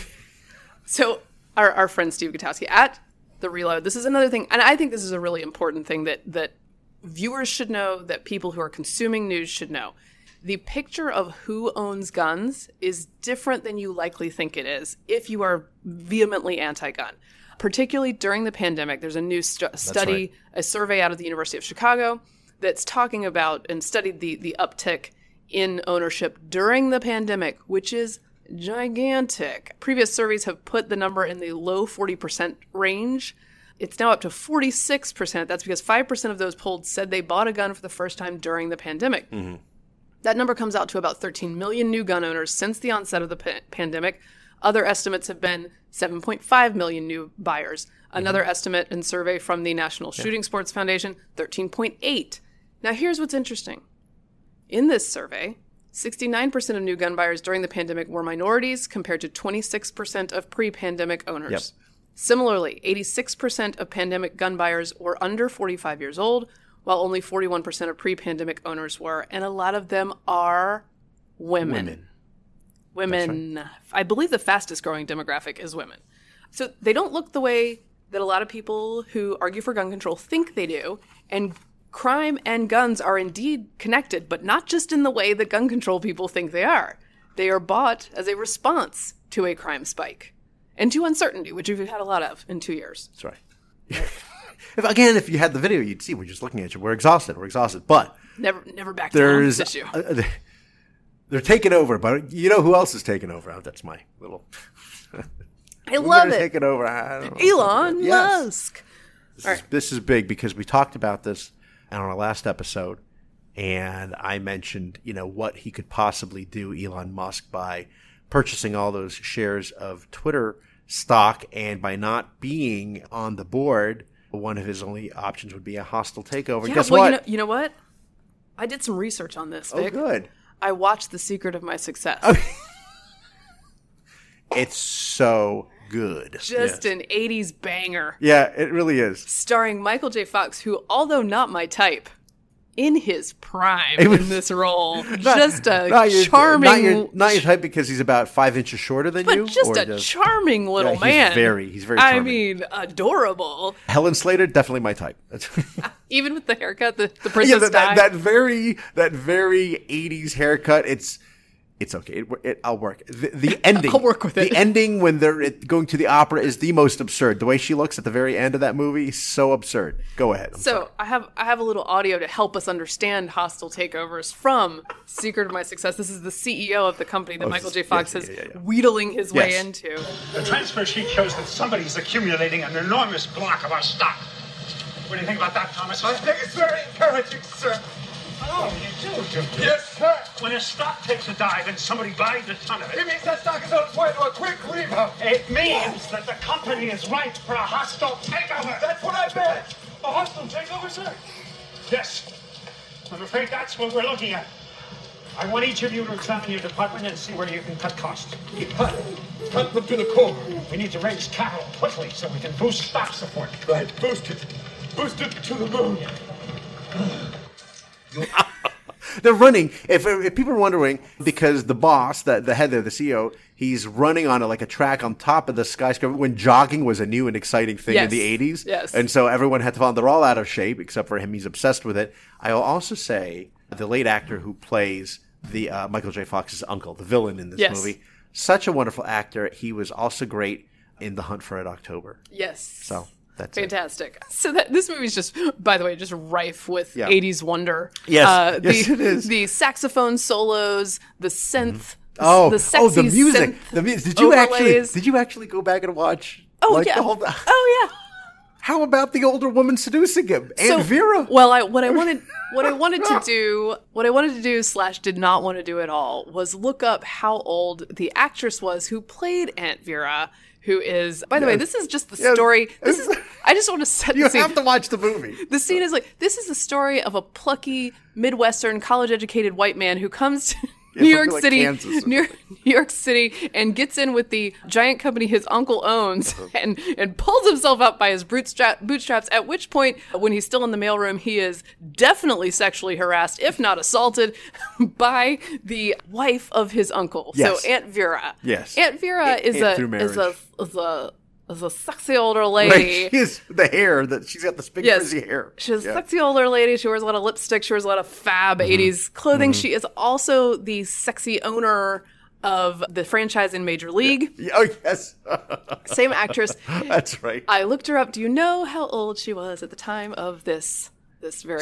So our friend Steve Gutowski at The Reload. This is another thing, and I think this is a really important thing that viewers should know, that people who are consuming news should know. The picture of who owns guns is different than you likely think it is if you are vehemently anti-gun. Particularly during the pandemic, there's a new study, a survey out of the University of Chicago that's talking about and studied the uptick in ownership during the pandemic, which is gigantic. Previous surveys have put the number in the low 40% range. It's now up to 46%. That's because 5% of those polled said they bought a gun for the first time during the pandemic. Mm-hmm. That number comes out to about 13 million new gun owners since the onset of the pandemic. Other estimates have been 7.5 million new buyers. Another estimate and survey from the National Shooting Sports Foundation, 13.8. Now, here's what's interesting. In this survey, 69% of new gun buyers during the pandemic were minorities compared to 26% of pre-pandemic owners. Yep. Similarly, 86% of pandemic gun buyers were under 45 years old, while only 41% of pre-pandemic owners were, and a lot of them are women. Women, right. I believe the fastest growing demographic is women. So they don't look the way that a lot of people who argue for gun control think they do. And crime and guns are indeed connected, but not just in the way that gun control people think they are. They are bought as a response to a crime spike and to uncertainty, which we've had a lot of in 2 years. That's right. If you had the video, you'd see we're just looking at you. We're exhausted. But never back down this issue. They're taking over, but you know who else is taking over? Oh, that's my little. I love it. Taking over. Elon Musk. This is big because we talked about this on our last episode, and I mentioned what he could possibly do, Elon Musk, by purchasing all those shares of Twitter stock, and by not being on the board, one of his only options would be a hostile takeover. Yeah, guess what? You know what? I did some research on this, Vic. Oh, good. I watched The Secret of My Success. It's so good. Just an 80s banger. Yeah, it really is. Starring Michael J. Fox, who, although not my type, in his prime in this role. Charming. Not your type because he's about 5 inches shorter than you. But just a charming little man. He's very charming. I mean, adorable. Helen Slater, definitely my type. Even with the haircut, the princess dye. That very 80s haircut, it's okay. I'll work. The ending. I'll work with it. The ending when they're going to the opera is the most absurd. The way she looks at the very end of that movie is so absurd. Go ahead. I have a little audio to help us understand hostile takeovers from Secret of My Success. This is the CEO of the company that Michael J. Fox is wheedling his way into. The transfer sheet shows that somebody's accumulating an enormous block of our stock. What do you think about that, Thomas? I think it's very encouraging, sir. Oh, you do? Yes, sir. When a stock takes a dive and somebody buys a ton of it means that stock is on its way to a quick rebound. It means that the company is ripe for a hostile takeover. That's what I meant. A hostile takeover, sir? Yes. I'm afraid that's what we're looking at. I want each of you to examine your department and see where you can cut costs. Cut them to the core. We need to raise capital quickly so we can boost stock support. Right. Boost it. Boost it to the moon. They're running. If people are wondering, because the boss, the head there, the CEO, he's running on like a track on top of the skyscraper when jogging was a new and exciting thing in the 80s. Yes. And so everyone had to find they're all out of shape except for him. He's obsessed with it. I'll also say the late actor who plays the Michael J. Fox's uncle, the villain in this movie, such a wonderful actor. He was also great in The Hunt for Red October. Yes. So. That's fantastic. It. So this movie is just, by the way, just rife with 80s wonder. Yes, it is. The saxophone solos, the synth. Oh, the music. The music. Did you actually go back and watch? Oh yeah. Oh yeah. How about the older woman seducing him? Aunt Vera. Well, what I wanted to do, did not want to do at all, was look up how old the actress was who played Aunt Vera. Who is, by the way, this is just the story. I just want to set the scene. You have to watch the movie. The scene is like, this is the story of a plucky, Midwestern, college-educated white man who comes to New York City and gets in with the giant company his uncle owns and pulls himself up by his bootstraps, at which point, when he's still in the mailroom, he is definitely sexually harassed, if not assaulted, by the wife of his uncle. Yes. So Aunt Vera. Yes. Aunt Vera is a sexy older lady. Right. She has the hair. She's got this big, frizzy hair. She's a sexy older lady. She wears a lot of lipstick. She wears a lot of fab 80s clothing. Mm-hmm. She is also the sexy owner of the franchise in Major League. Yeah. Oh, yes. Same actress. That's right. I looked her up. Do you know how old she was at the time of this?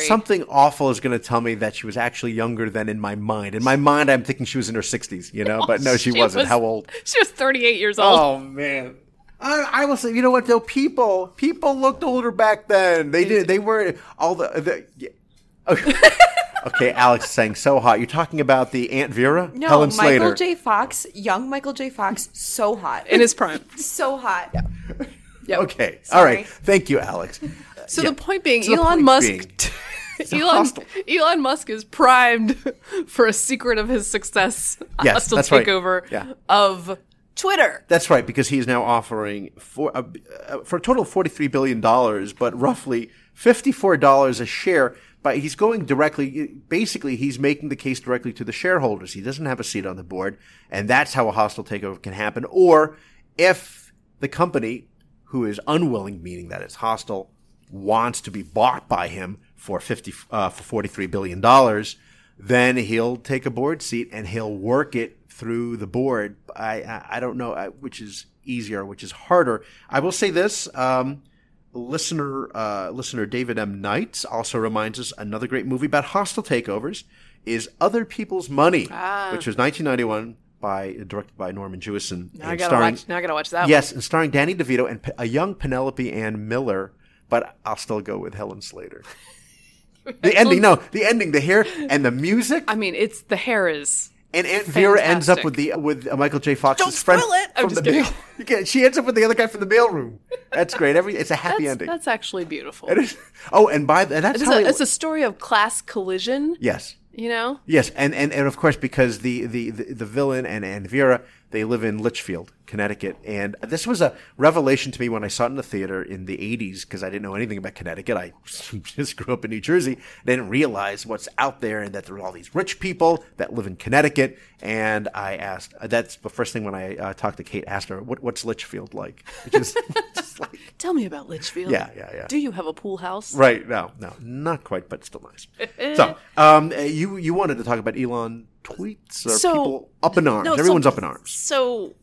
Something awful is going to tell me that she was actually younger than in my mind. In my mind, I'm thinking she was in her 60s, But no, she wasn't. How old? She was 38 years old. Oh, man. I will say, you know what though? People looked older back then. They did. They were all okay. Okay, Alex sang so hot. You're talking about the Aunt Vera, Helen Slater, Michael J. Fox, young Michael J. Fox, so hot in his prime, so hot. Yeah. Yep. Okay. Sorry. All right. Thank you, Alex. So the point being, Elon Musk is primed for a secret of his success. Yes, that's right. Takeover of Twitter. That's right, because he is now offering for a total of $43 billion, but roughly $54 a share But he's going directly, basically he's making the case directly to the shareholders. He doesn't have a seat on the board, and that's how a hostile takeover can happen. Or if the company, who is unwilling, meaning that it's hostile, wants to be bought by him for $43 billion, then he'll take a board seat and he'll work it through the board. I don't know which is easier, which is harder. I will say this. Listener David M. Knights also reminds us another great movie about hostile takeovers is Other People's Money, which was 1991, directed by Norman Jewison. Now I gotta watch that one. Yes, and starring Danny DeVito and a young Penelope Ann Miller, but I'll still go with Helen Slater. The ending, the hair and the music. I mean, it's the hair is. And Aunt Vera ends up with Michael J. Fox's friend. Don't spoil it! I'm just kidding. She ends up with the other guy from the mailroom. That's great. It's a happy ending. That's actually beautiful. It's a story of class collision. Yes. You know? Yes, and of course, because the villain and Aunt Vera, they live in Litchfield, Connecticut. And this was a revelation to me when I saw it in the theater in the 80s, because I didn't know anything about Connecticut. I just grew up in New Jersey. I didn't realize what's out there and that there are all these rich people that live in Connecticut. And I asked, that's the first thing when I talked to Kate, asked her, what's Litchfield like? Just like, tell me about Litchfield. Yeah. Do you have a pool house? Right, no, not quite, but still nice. So you wanted to talk about Elon tweets people up in arms. Everyone's up in arms. So,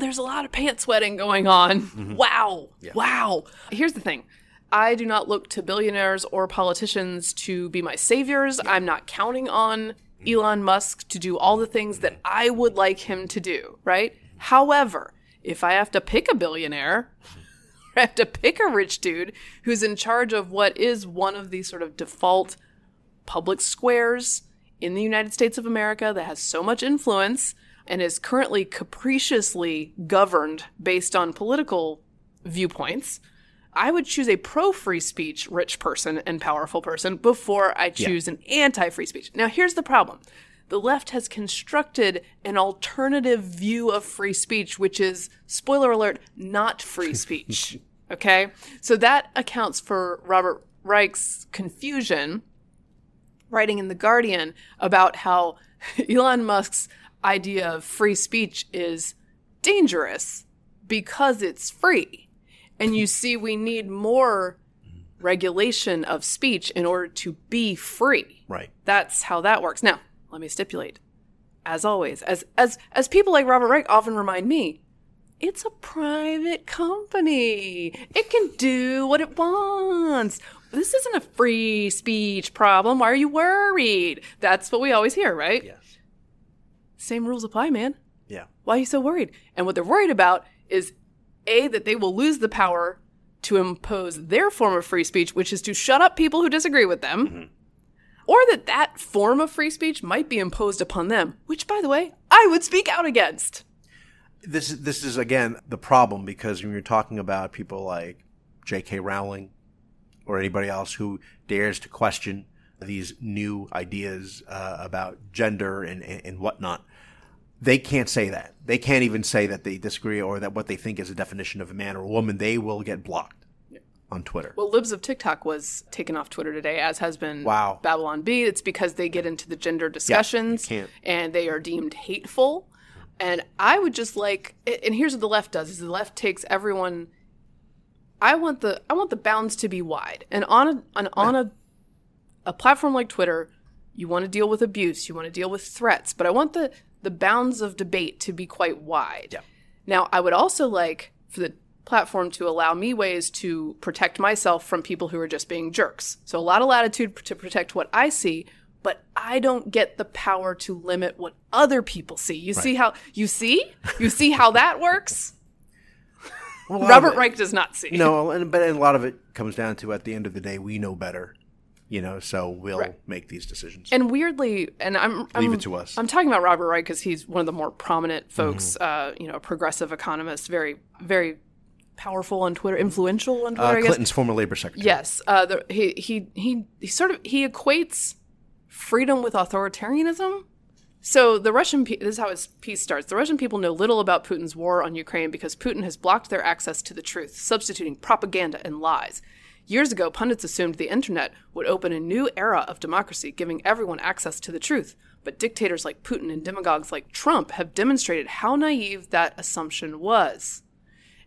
there's a lot of pants sweating going on. Mm-hmm. Wow. Yeah. Wow. Here's the thing. I do not look to billionaires or politicians to be my saviors. Yeah. I'm not counting on Elon Musk to do all the things that I would like him to do, right? However, if I have to pick a billionaire, I have to pick a rich dude who's in charge of what is one of the sort of default public squares in the United States of America that has so much influence and is currently capriciously governed based on political viewpoints, I would choose a pro-free speech rich person and powerful person before I choose an anti-free speech. Now, here's the problem. The left has constructed an alternative view of free speech, which is, spoiler alert, not free speech. Okay? So that accounts for Robert Reich's confusion writing in The Guardian about how Elon Musk's idea of free speech is dangerous because it's free. And you see, we need more regulation of speech in order to be free. Right. That's how that works. Now, let me stipulate, as always, as people like Robert Reich often remind me, it's a private company. It can do what it wants. This isn't a free speech problem. Why are you worried? That's what we always hear, right? Yes. Same rules apply, man. Yeah. Why are you so worried? And what they're worried about is, A, that they will lose the power to impose their form of free speech, which is to shut up people who disagree with them, mm-hmm. or that form of free speech might be imposed upon them, which, by the way, I would speak out against. This is, again, the problem, because when you're talking about people like J.K. Rowling, or anybody else who dares to question these new ideas about gender and whatnot, they can't say that. They can't even say that they disagree or that what they think is a definition of a man or a woman. They will get blocked on Twitter. Well, Libs of TikTok was taken off Twitter today, as has been Babylon Bee. It's because they get into the gender discussions and they are deemed hateful. And I would just like – and here's what the left does, is the left takes everyone – I want the bounds to be wide. And on a platform like Twitter, you want to deal with abuse, you want to deal with threats, but I want the bounds of debate to be quite wide. Yeah. Now, I would also like for the platform to allow me ways to protect myself from people who are just being jerks. So a lot of latitude to protect what I see, but I don't get the power to limit what other people see. You see how that works? Robert Reich does not see. No, but a lot of it comes down to, at the end of the day, we know better, so we'll make these decisions. And weirdly, and I'm leave it to us. I'm talking about Robert Reich because he's one of the more prominent folks, mm-hmm. Progressive economist, very, very powerful on Twitter, influential on Twitter. I guess. Clinton's former labor secretary. Yes, he equates freedom with authoritarianism. So this is how his piece starts. The Russian people know little about Putin's war on Ukraine because Putin has blocked their access to the truth, substituting propaganda and lies. Years ago, pundits assumed the internet would open a new era of democracy, giving everyone access to the truth. But dictators like Putin and demagogues like Trump have demonstrated how naive that assumption was.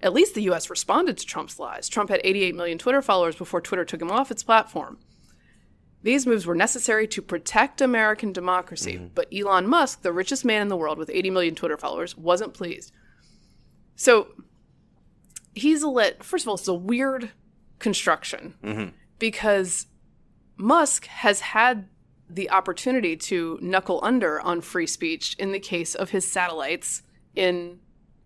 At least the U.S. responded to Trump's lies. Trump had 88 million Twitter followers before Twitter took him off its platform. These moves were necessary to protect American democracy. Mm-hmm. But Elon Musk, the richest man in the world with 80 million Twitter followers, wasn't pleased. So he's first of all, it's a weird construction, mm-hmm. because Musk has had the opportunity to knuckle under on free speech in the case of his satellites in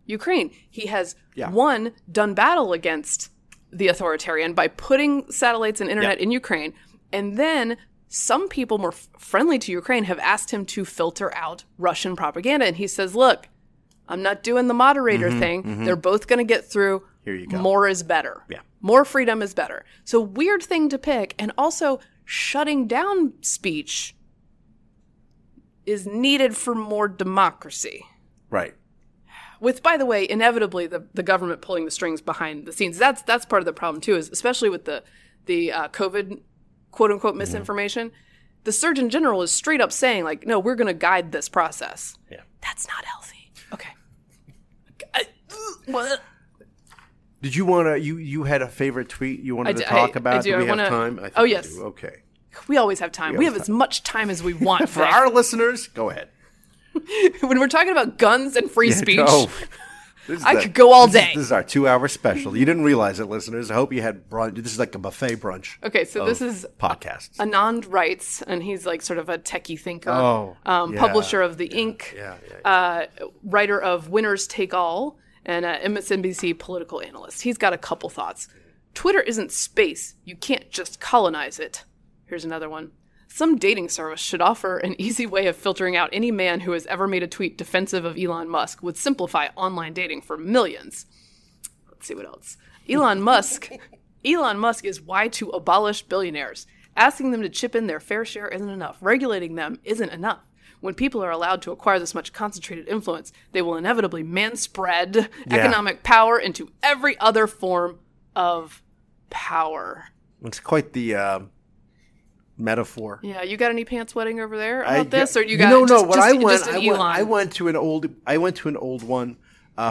Ukraine. He has, one, done battle against the authoritarian by putting satellites and internet in Ukraine, and then some people more friendly to Ukraine have asked him to filter out Russian propaganda, and he says, look, I'm not doing the moderator thing. Mm-hmm. They're both going to get through. Here you go. More is better. Yeah. More freedom is better. So weird thing to pick. And also shutting down speech is needed for more democracy. Right. With, by the way, inevitably the government pulling the strings behind the scenes. That's part of the problem, too, is especially with the COVID, quote unquote, misinformation. Mm-hmm. The Surgeon General is straight up saying, like, no, we're going to guide this process. Yeah. That's not healthy. Okay. What? Did you want to? You had a favorite tweet you wanted to talk about? Do we have time? I think yes. We do. Okay. We always have time. We have as much time as we want. For our listeners, go ahead. When we're talking about guns and free speech, I could go all day. This is our 2-hour special. You didn't realize it, listeners. I hope you had brunch. This is like a buffet brunch. Okay, so this is podcasts. Anand writes, and he's like sort of a techie thinker, publisher of The Ink, writer of Winners Take All, and an MSNBC political analyst. He's got a couple thoughts. Twitter isn't space. You can't just colonize it. Here's another one. Some dating service should offer an easy way of filtering out any man who has ever made a tweet defensive of Elon Musk. Would simplify online dating for millions. Let's see what else. Elon Musk is why to abolish billionaires. Asking them to chip in their fair share isn't enough. Regulating them isn't enough. When people are allowed to acquire this much concentrated influence, they will inevitably manspread economic power into every other form of power. It's quite the metaphor. Yeah, you got any pants sweating over there about this, or you got I went to an old one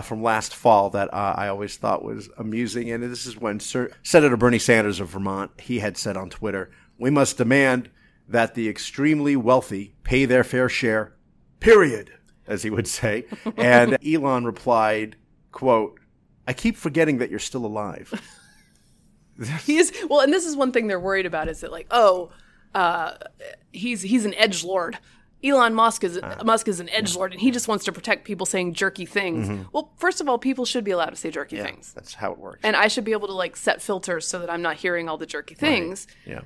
from last fall that I always thought was amusing, and this is when Senator Bernie Sanders of Vermont, he had said on Twitter, "We must demand that the extremely wealthy pay their fair share, period," as he would say. And Elon replied, quote, "I keep forgetting that you're still alive." And this is one thing they're worried about, is that like, he's an edgelord. Elon Musk is an edgelord, and he just wants to protect people saying jerky things. Mm-hmm. Well, first of all, people should be allowed to say jerky things. That's how it works. And I should be able to like set filters so that I'm not hearing all the jerky things. Right. Yeah.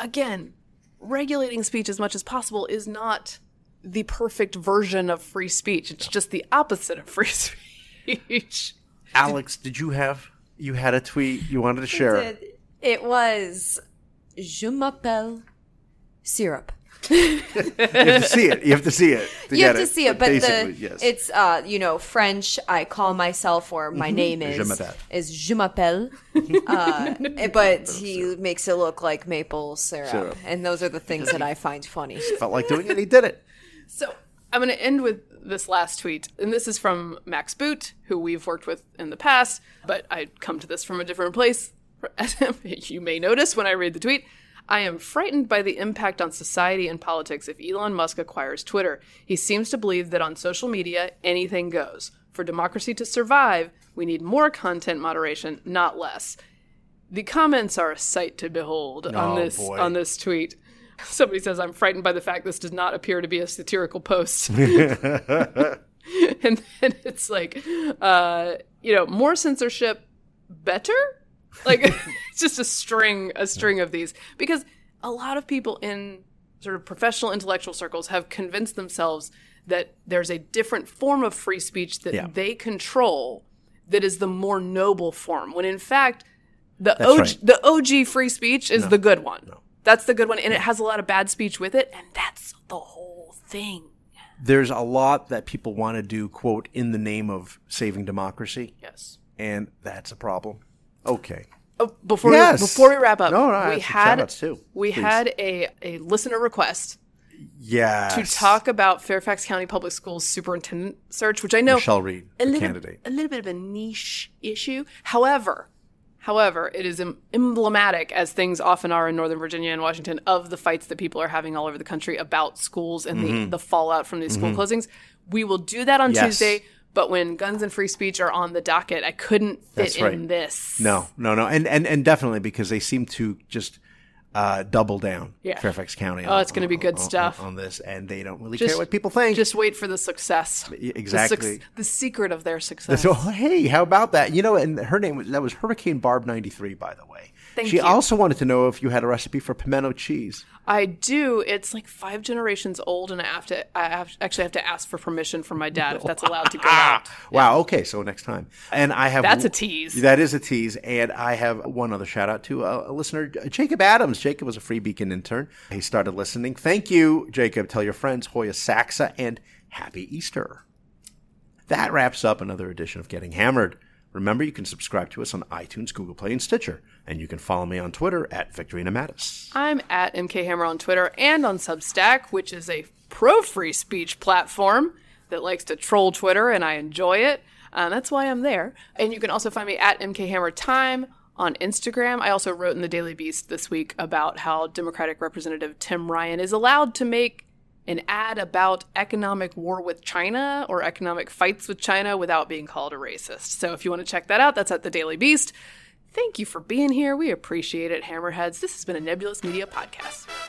Again, regulating speech as much as possible is not the perfect version of free speech. It's just the opposite of free speech. Alex, did you had a tweet you wanted to share? I did. It was, "Je m'appelle syrup." You have to see it. You have to see it. But it's, French, I call myself, or my name is Je m'appelle. But he makes it look like maple syrup. And those are the things that I find funny. He felt like doing it, he did it. So I'm going to end with this last tweet. And this is from Max Boot, who we've worked with in the past. But I come to this from a different place. You may notice when I read the tweet. I am frightened by the impact on society and politics if Elon Musk acquires Twitter. He seems to believe that on social media, anything goes. For democracy to survive, we need more content moderation, not less. The comments are a sight to behold on this tweet. Somebody says, "I'm frightened by the fact this does not appear to be a satirical post." And then it's like, more censorship, better? Like, it's just a string of these, because a lot of people in sort of professional intellectual circles have convinced themselves that there's a different form of free speech that they control that is the more noble form, when in fact the OG free speech is the good one. No. That's the good one, and it has a lot of bad speech with it, and that's the whole thing. There's a lot that people want to do, quote, in the name of saving democracy. Yes. And that's a problem. Okay. Before we wrap up, we had a listener request. Yes. To talk about Fairfax County Public Schools superintendent search, which I know Michelle Reed, a little bit of a niche issue. However, it is emblematic, as things often are in Northern Virginia and Washington, of the fights that people are having all over the country about schools and the fallout from these school closings. We will do that on Tuesday. But when guns and free speech are on the docket, I couldn't fit in this. No. And definitely because they seem to just double down Fairfax County. It's going to be good stuff. On this, and they don't really care what people think. Just wait for the success. Exactly. The secret of their success. So, hey, how about that? You know, and her name, that was Hurricane Barb 93, by the way. She also wanted to know if you had a recipe for pimento cheese. I do. It's like 5 generations old, and I have to ask for permission from my dad if that's allowed to go out. Wow. Okay. So next time. And I have that's a tease. That is a tease. And I have one other shout out to a listener, Jacob Adams. Jacob was a Free Beacon intern. He started listening. Thank you, Jacob. Tell your friends, Hoya Saxa, and Happy Easter. That wraps up another edition of Getting Hammered. Remember, you can subscribe to us on iTunes, Google Play, and Stitcher. And you can follow me on Twitter at Victorina Mattis. I'm at MKHammer on Twitter and on Substack, which is a pro-free speech platform that likes to troll Twitter, and I enjoy it. That's why I'm there. And you can also find me at MKHammerTime on Instagram. I also wrote in the Daily Beast this week about how Democratic Representative Tim Ryan is allowed to make an ad about economic war with China or economic fights with China without being called a racist. So if you want to check that out, that's at the Daily Beast. Thank you for being here. We appreciate it, Hammerheads. This has been a Nebulous Media Podcast.